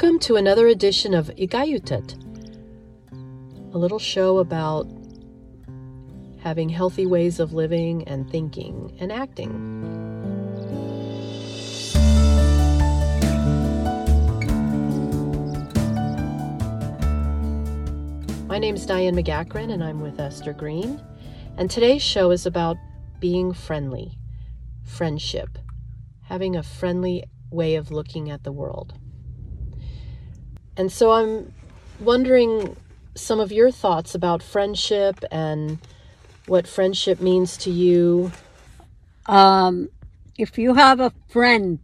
Welcome to another edition of Igayutet, a little show about having healthy ways of living and thinking and acting. My name is Diane McEachern and I'm with Esther Green, and today's show is about being friendly, friendship, having a friendly way of looking at the world. And so I'm wondering some of your thoughts about friendship and what friendship means to you. If you have a friend,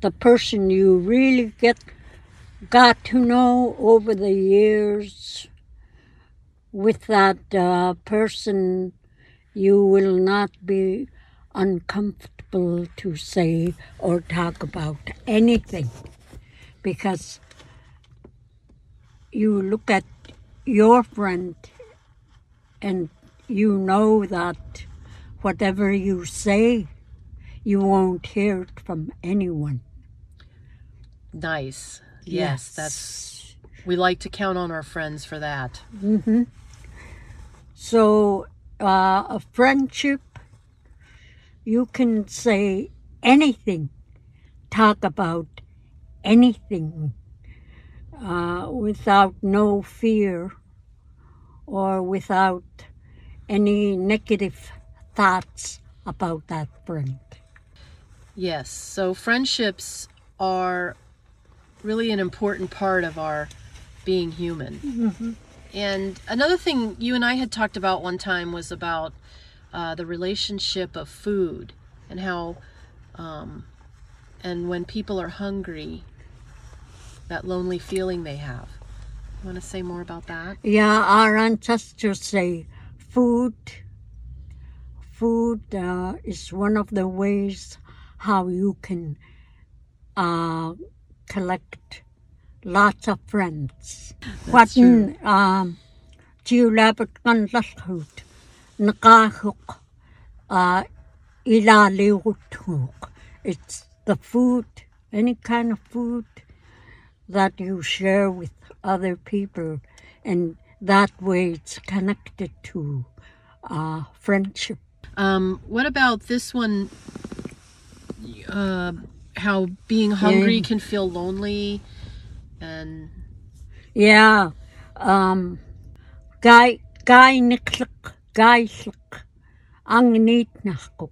the person you really got to know over the years, with that person, you will not be uncomfortable to say or talk about anything, because you look at your friend and you know that whatever you say, you won't hear it from anyone. Nice. Yes, that's, we like to count on our friends for that. Mm-hmm. So a friendship, you can say anything, talk about anything without no fear or without any negative thoughts about that friend. Yes, so friendships are really an important part of our being human. Mm-hmm. And another thing you and I had talked about one time was about the relationship of food and how and when people are hungry, that lonely feeling they have. You want to say more about that? Yeah, our ancestors say food is one of the ways how you can collect lots of friends. That's true. It's the food, any kind of food that you share with other people, and that way it's connected to friendship. What about this one, how being hungry can feel lonely? And yeah, guy nikluk, guy sluk, ang need nakuk.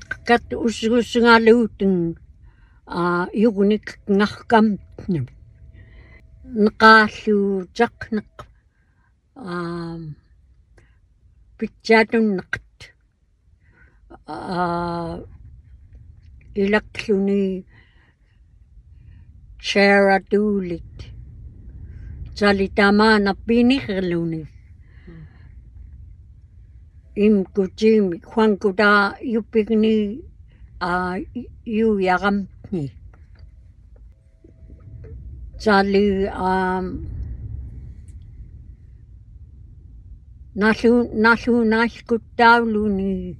Nakkat ususungalutin yugunik nakkamtnum nakalu jaknak pitjadun nakt ilakluni cheradulit jalitamana pinigluni im kujim kwan kuda yupigni yu yagamni jali nasu nashkutawluni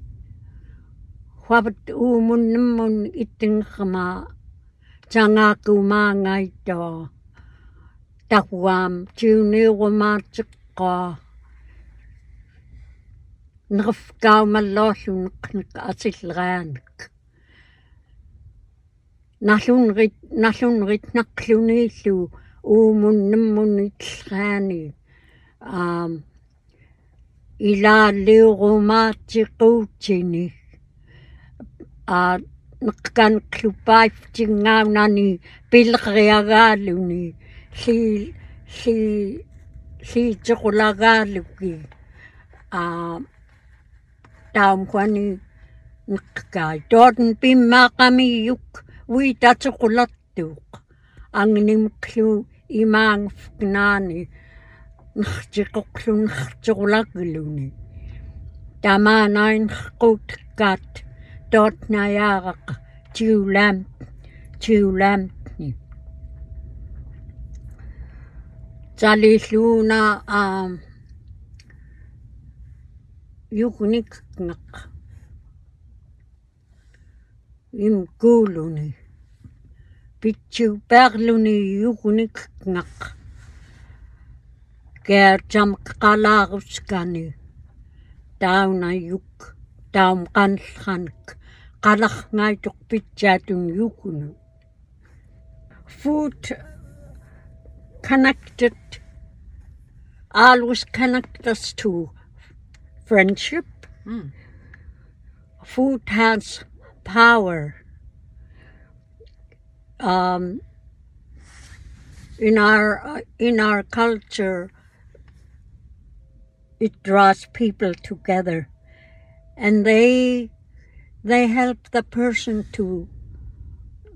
wabat umunmun itingma jangakuma ngaito takwam chuniwama chikka نغفقاو مالوشو نقنق أسلغانك نحلون غيت نقلونيسو ومن نمون إتسخاني إلا لغماتي قوتيني نققان كلوبايف تنغاوناني بلغياغالوني سي تغلاغالوكي Taum kwani Mikkaitoorn pimmaaqamiyuk uitatuqulartuuq angnimqlu imaangfqnaani nertiqoqlunnertiqulagluni tamaanainqquutkaat toortnayaareq tiulaamni tsalilluuna yuknikneq imkuuluni pitsuupaarluni yuknikneq keertamqqalaaruskani taaunayuk taumqanlhanik qalarngaituqpitsaatun yukunu. Food connected always connect us to friendship. Food has power in our culture. It draws people together, and they help the person to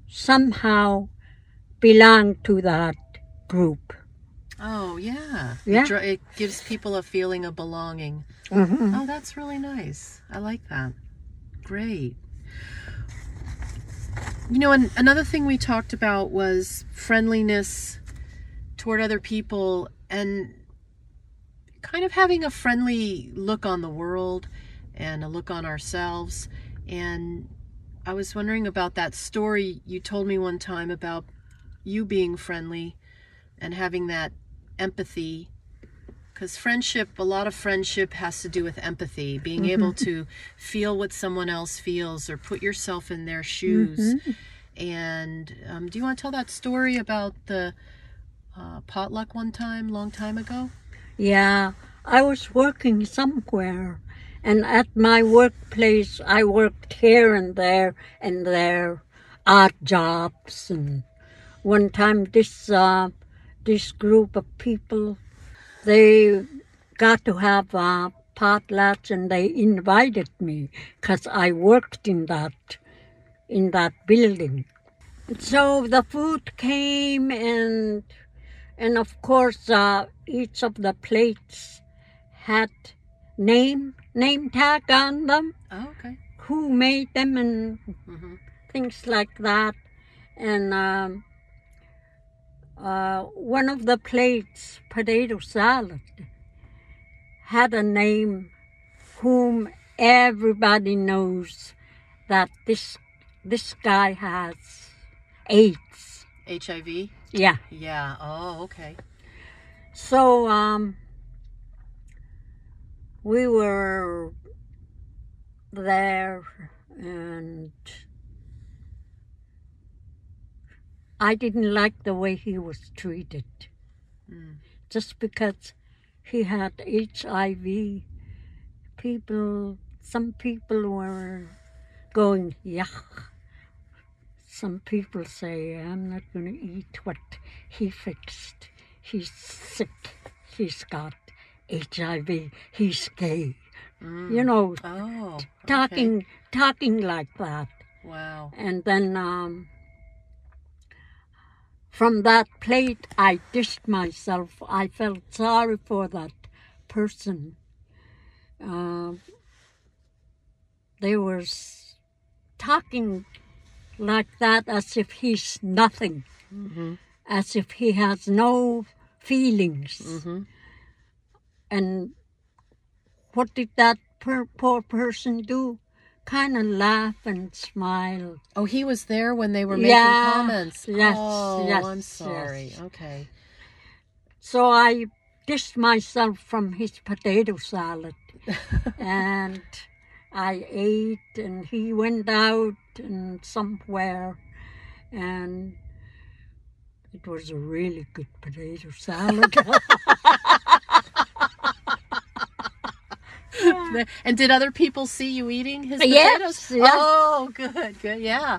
somehow belong to that group. Oh yeah, yeah. It gives people a feeling of belonging. Mm-hmm. Oh, that's really nice. I like that. Great. You know, and another thing we talked about was friendliness toward other people and kind of having a friendly look on the world and a look on ourselves. And I was wondering about that story you told me one time about you being friendly and having that empathy, because friendship, a lot of friendship has to do with empathy, being mm-hmm. able to feel what someone else feels or put yourself in their shoes. Mm-hmm. And do you want to tell that story about the potluck one time, long time ago? Yeah, I was working somewhere, and at my workplace I worked here and there, odd jobs. And one time this group of people, they got to have a potlatch, and they invited me because I worked in that building. So the food came, and of course each of the plates had name tag on them. Oh, okay. Who made them and mm-hmm. things like that. And one of the plates, potato salad, had a name whom everybody knows that this guy has AIDS. HIV? Yeah. Yeah. Oh, okay. So we were there, and I didn't like the way he was treated. Mm. Just because he had HIV, some people were going, yuck. Some people say, I'm not going to eat what he fixed. He's sick. He's got HIV. He's gay. Mm. You know, oh, okay. talking like that. Wow. And then from that plate, I dished myself. I felt sorry for that person. They were talking like that as if he's nothing, mm-hmm. as if he has no feelings. Mm-hmm. And what did that poor person do? Kind of laugh and smile. Oh, he was there when they were making comments. Yes, oh, yes, I'm sorry. Yes. Okay. So I dished myself from his potato salad, and I ate, and he went out and somewhere, and it was a really good potato salad. Yeah. And did other people see you eating his potatoes? Yes. Oh, good, yeah.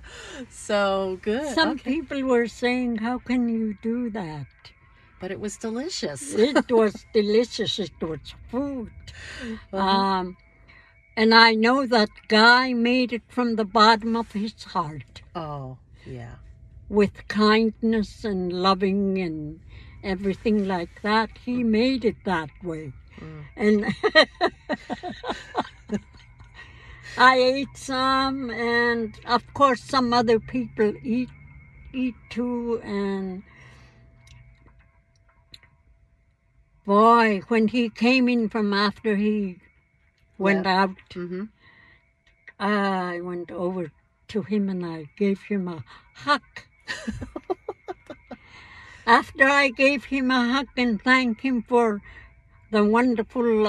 So good. Some people were saying, how can you do that? But it was delicious. It was delicious. It was food. Uh-huh. And I know that guy made it from the bottom of his heart. Oh, yeah. With kindness and loving and everything like that. He made it that way. Mm. And I ate some, and of course some other people eat too. And boy, when he came in from after he went out, mm-hmm. I went over to him and I gave him a hug. After I gave him a hug and thanked him for the wonderful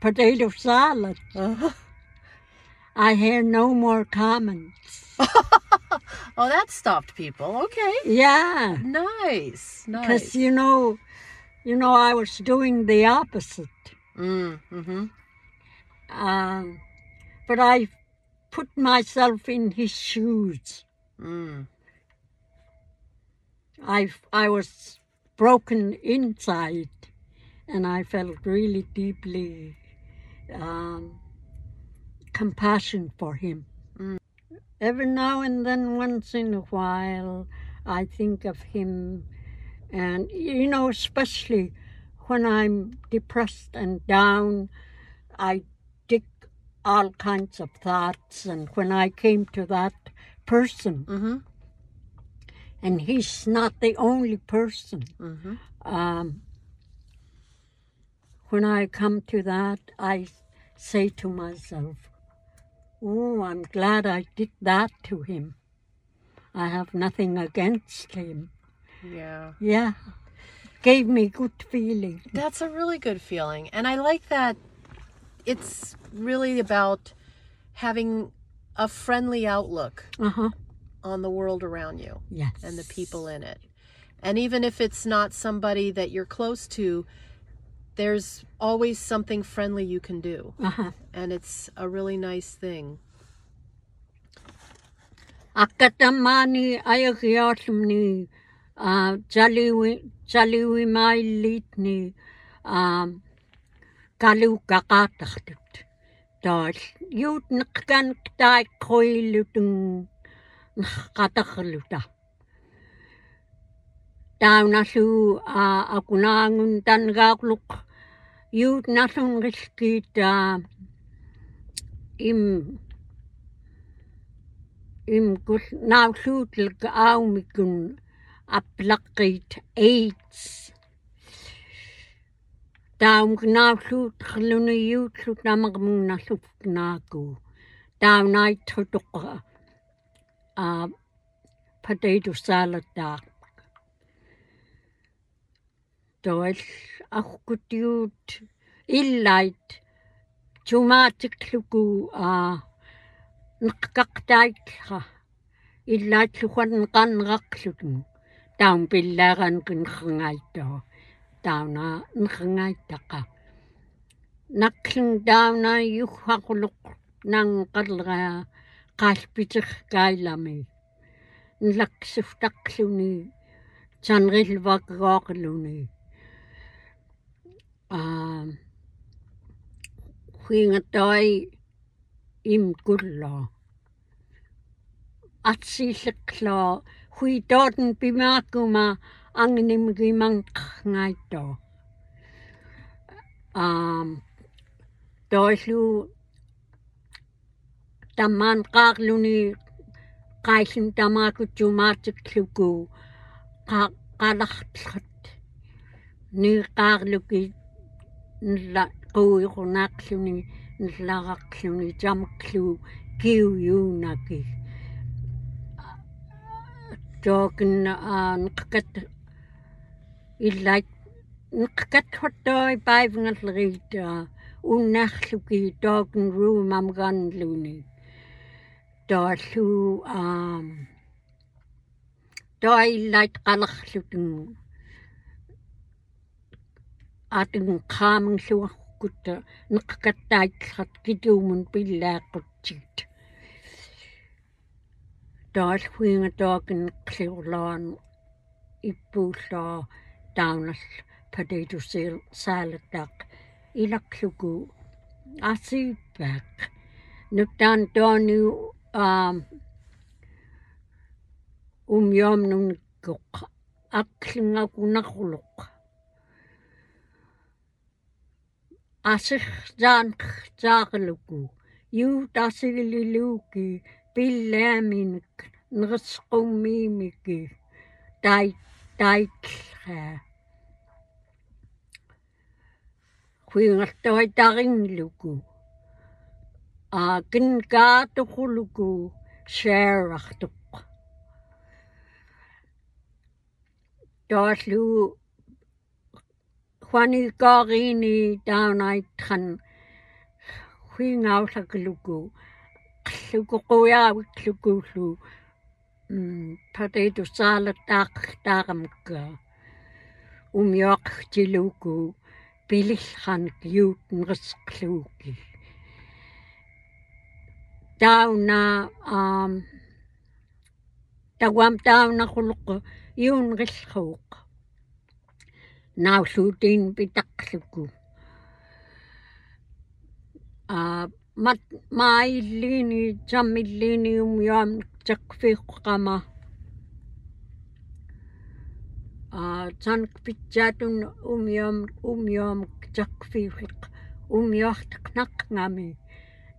potato salad, uh-huh. I hear no more comments. Oh, that stopped people. Okay. Yeah. Nice. Nice. Because, you know, I was doing the opposite. Mm-hmm. But I put myself in his shoes. Mm. I was broken inside, and I felt really deeply compassion for him. Mm. Every now and then, once in a while, I think of him, and especially when I'm depressed and down, I dig all kinds of thoughts. And when I came to that person, mm-hmm. and he's not the only person. Mm-hmm. When I come to that, I say to myself, oh, I'm glad I did that to him. I have nothing against him. Yeah. Yeah. Gave me good feeling. That's a really good feeling. And I like that it's really about having a friendly outlook uh-huh. on the world around you. Yes. And the people in it. And even if it's not somebody that you're close to, there's always something friendly you can do. Uh-huh. And it's a really nice thing. Akatamani ayagyatmni jaliwi mai litni kalu kakatahtut. Dal yut nkan ktai koilutun katakluta. Taunasu akunangun tangakluk. You'd nothing risky im good now shoot like aumikun aplakit AIDS. Down now shoot luna you to namagmuna supnaku. Down I took a potato salad dark. Deutsch auch gut jut illait chumatik klugu nqaqtaikha illait chuan qanraqlutun taun pillaran qinqangaito tauna nqangaitaqa naqlun tauna yuhaquluq nan qalqa qalpitix kailami nlaqsuftaqluni chanrilvaqaqluni Huingatoi im gullo. Atsiliklo, hui doden bimakuma angnim gimangaito. Doislu taman kagluni kaisim tamaku jumatik lugu kalacht ni kagluki. Nla koironakluni, nlarakluni, jamklu, kiuyunaki. Jogging nkat illait nkat hotoi bivnalrita, unnachluki, dogging room am ganluni. Dorsu doi light alachlutin. Ating kamang siwa kuta nakakatay kat kidumun pila kutit. Dahil huwag na dogin ksilon ipuso downas potato salad dak ilaksugu asipek. Nagtanto ni umyom nung kuk. Akling ako nakulok. Asik zan zageluku. Yu tasililuki. Pilaminik. Ngeskumimiki. Taitha. Kuingastoy taringluku. Akin ka tukuluku. Sherachtuk. Dorlu Juani Gorini down I can wing out a glugu, Klugoya with Klugulu, potato salad dark darmka, York Jilugu, Billis and Utenris Klugi. Down Tawam down a hulk. Yun rishok. Now shooting bitaksuku. Mat my lini jamilinium yam jakfikama. Tank pitjatun yam jakfik. Yacht knaknami.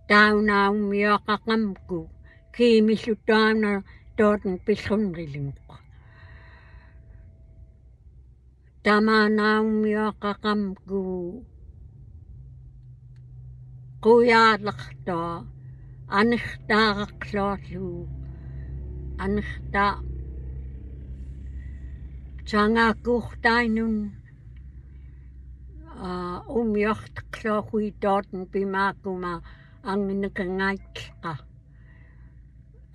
Down a yakamku. Kimi shutana dorn bishunriling. Tamanaum yakakamgu. Kuyadlakta. Anishta klotlu. Anishta. Changa kuchtainun. Yacht klotlu dorten bimakuma. Angnekangaitka.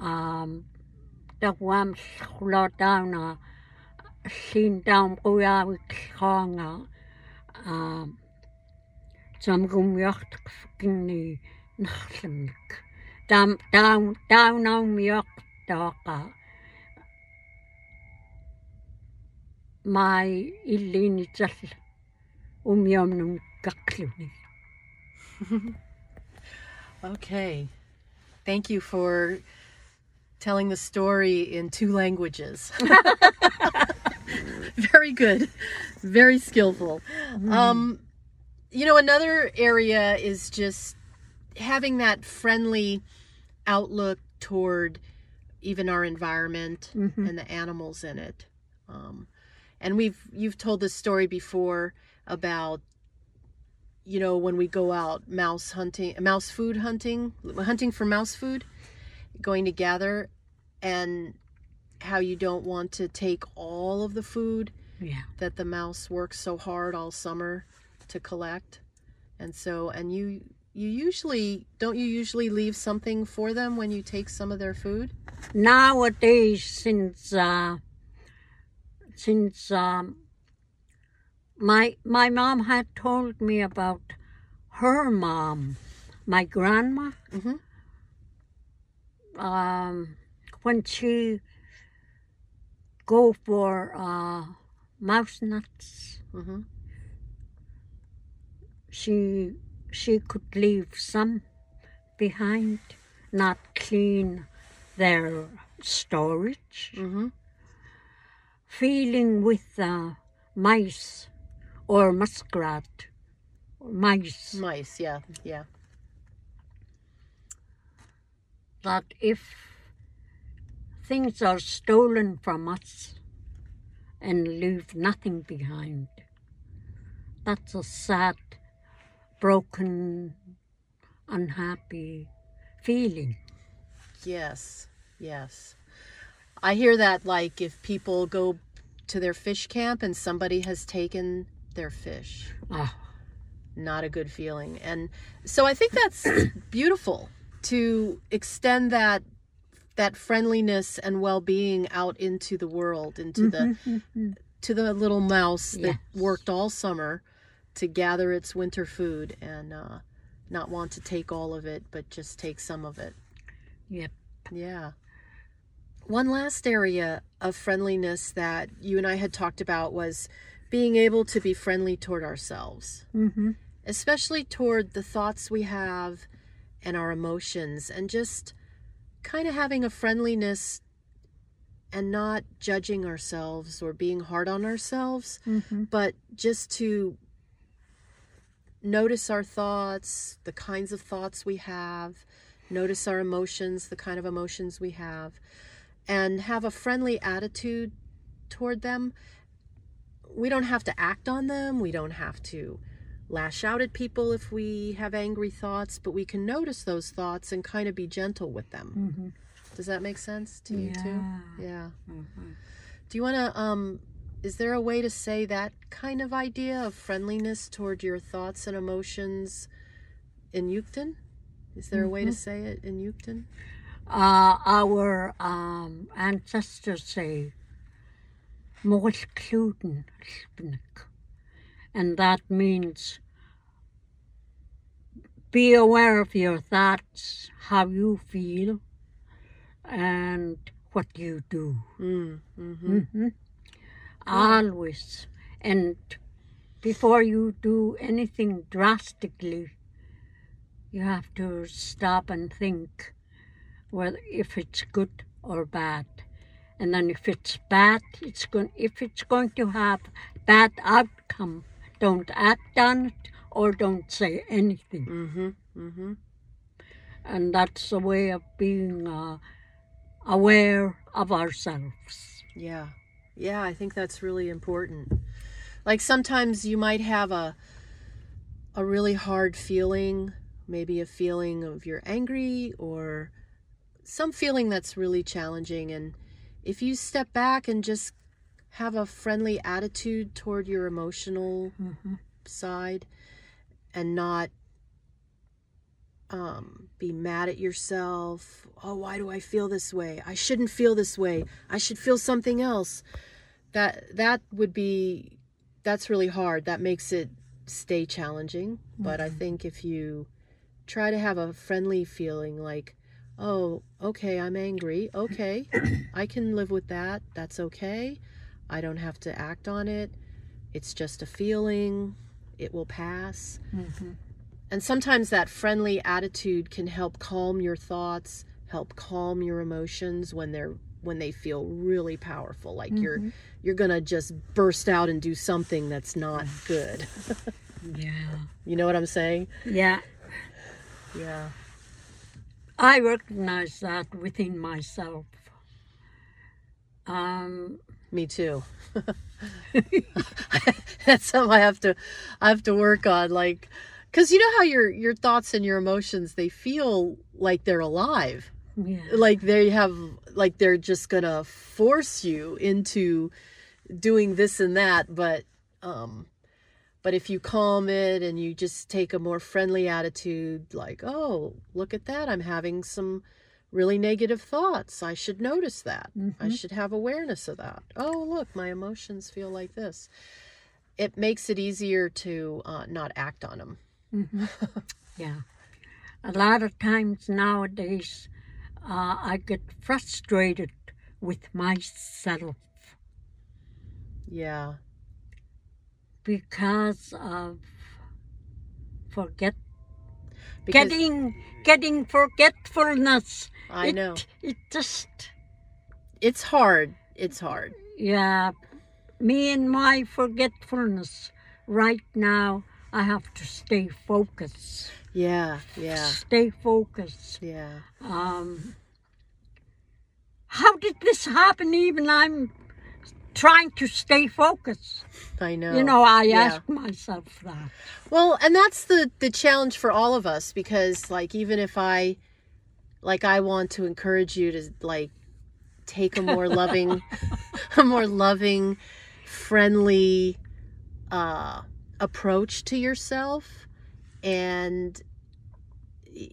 Dawam shlodana. Seen down Goya with Hanga, some gum yacht guinea, nothing. Down on yacht darker. My illini just yum gakluni. Okay. Thank you for telling the story in two languages. Very good. Very skillful. Mm-hmm. You know, another area is just having that friendly outlook toward even our environment mm-hmm. and the animals in it. And you've told this story before about, you know, when we go out hunting for mouse food, going to gather, and how you don't want to take all of the food that the mouse works so hard all summer to collect. And so, and you usually leave something for them when you take some of their food? Nowadays, since my mom had told me about her mom, my grandma, mm-hmm. When she go for mouse nuts. Mm-hmm. She could leave some behind, not clean their storage. Mm-hmm. Feeling with mice or muskrat, mice. Mice, yeah, yeah. That if things are stolen from us and leave nothing behind. That's a sad, broken, unhappy feeling. Yes, yes. I hear that, like if people go to their fish camp and somebody has taken their fish. Oh. Not a good feeling. And so I think that's beautiful to extend that friendliness and well-being out into the world, into the little mouse that worked all summer to gather its winter food and not want to take all of it, but just take some of it. Yep. Yeah. One last area of friendliness that you and I had talked about was being able to be friendly toward ourselves. Mm-hmm. especially toward the thoughts we have and our emotions, and just kind of having a friendliness and not judging ourselves or being hard on ourselves, but just to notice our thoughts, the kinds of thoughts we have, notice our emotions, the kind of emotions we have, and have a friendly attitude toward them. We don't have to act on them. We don't have to lash out at people if we have angry thoughts, but we can notice those thoughts and kind of be gentle with them. Does that make sense to you too? Yeah. Do you want to, is there a way to say that kind of idea of friendliness toward your thoughts and emotions in Uchden? Is there a way to say it in Uchden? Our ancestors say Morskudin spnik, and that means be aware of your thoughts, how you feel, and what you do. Always. And before you do anything drastically, you have to stop and think, well, if it's good or bad. And then if it's bad, it's going, if it's going to have bad outcome, don't act on it or don't say anything. And that's a way of being aware of ourselves. Yeah, I think that's really important. Like sometimes you might have a really hard feeling, maybe a feeling of you're angry or some feeling that's really challenging, and if you step back and just have a friendly attitude toward your emotional side and not be mad at yourself. Oh, why do I feel this way? I shouldn't feel this way. I should feel something else. That would be, that's really hard. That makes it stay challenging. But I think if you try to have a friendly feeling like, oh, okay, I'm angry. Okay, I can live with that. That's okay. I don't have to act on it. It's just a feeling. It will pass. And sometimes that friendly attitude can help calm your thoughts, help calm your emotions when they feel really powerful, like you're gonna just burst out and do something that's not good. You know what I'm saying? Yeah. I recognize that within myself. Me too. That's something I have to work on, like, because you know how your thoughts and your emotions, they feel like they're alive. Like they have, like they're just gonna force you into doing this and that, but if you calm it and you just take a more friendly attitude, like, oh, look at that, I'm having some really negative thoughts. I should notice that. I should have awareness of that. Oh, look, my emotions feel like this. It makes it easier to not act on them. A lot of times nowadays, I get frustrated with myself. Because of getting forgetfulness. I know. It just... It's hard. It's hard. Yeah. Me and my forgetfulness. Right now, I have to stay focused. Yeah. Stay focused. How did this happen? Even I'm trying to stay focused. I know. You know, I ask myself that. Well, and that's the challenge for all of us, because like, even if I want to encourage you to like take a more loving, friendly approach to yourself, and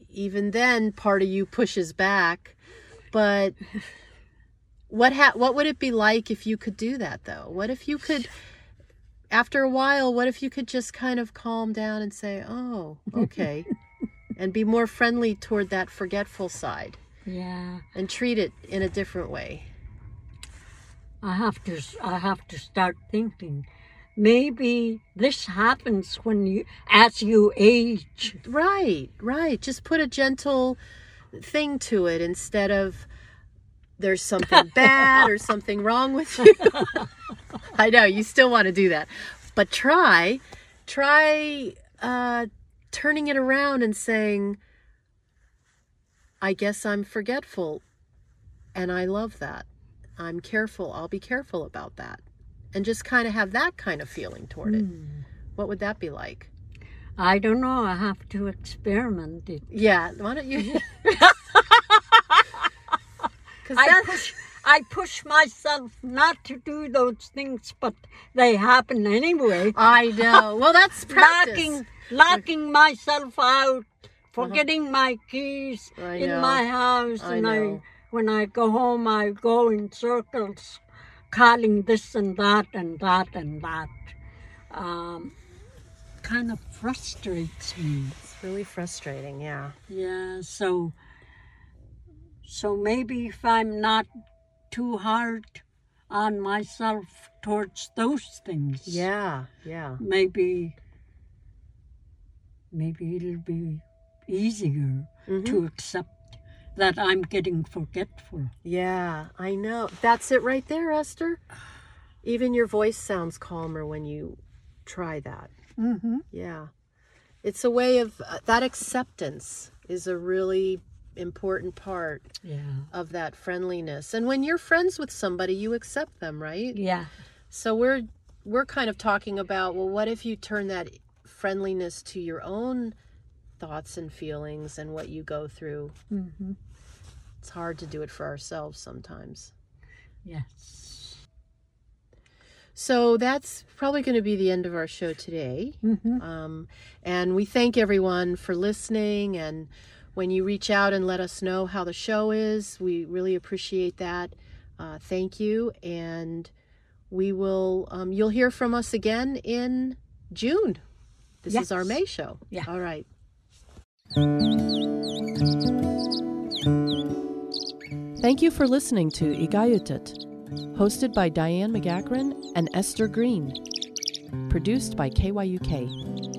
even then part of you pushes back, but what would it be like if you could do that, though? What if you could, after a while, what if you could just kind of calm down and say, oh, okay, and be more friendly toward that forgetful side? Yeah. And treat it in a different way. I have to start thinking maybe this happens when you, as you age. Right, right. Just put a gentle thing to it instead of there's something bad or something wrong with you. I know, you still want to do that. But try turning it around and saying, I guess I'm forgetful, and I love that. I'm careful. I'll be careful about that. And just kind of have that kind of feeling toward it. What would that be like? I don't know. I have to experiment it. Yeah. Why don't you? I push myself not to do those things, but they happen anyway. I know. Well, that's practice. Locking myself out, forgetting my keys in my house. When I go home, I go in circles, calling this and that and that and that. Kind of frustrates me. It's really frustrating, yeah. Yeah, so maybe if I'm not too hard on myself towards those things. Yeah, yeah. Maybe it'll be easier to accept that I'm getting forgetful. Yeah, I know. That's it right there, Esther. Even your voice sounds calmer when you try that. Mm-hmm. Yeah. It's a way of, that acceptance is a really important part of that friendliness. And when you're friends with somebody, you accept them, right? Yeah. So we're kind of talking about, well, what if you turn that friendliness to your own thoughts and feelings and what you go through. Mm-hmm. It's hard to do it for ourselves sometimes. Yes. So that's probably going to be the end of our show today. Mm-hmm. And we thank everyone for listening. And when you reach out and let us know how the show is, we really appreciate that. Thank you. And we will, you'll hear from us again in June. This is our May show. Yeah. All right. Thank you for listening to Igayutet, hosted by Diane McEachern and Esther Green, produced by KYUK.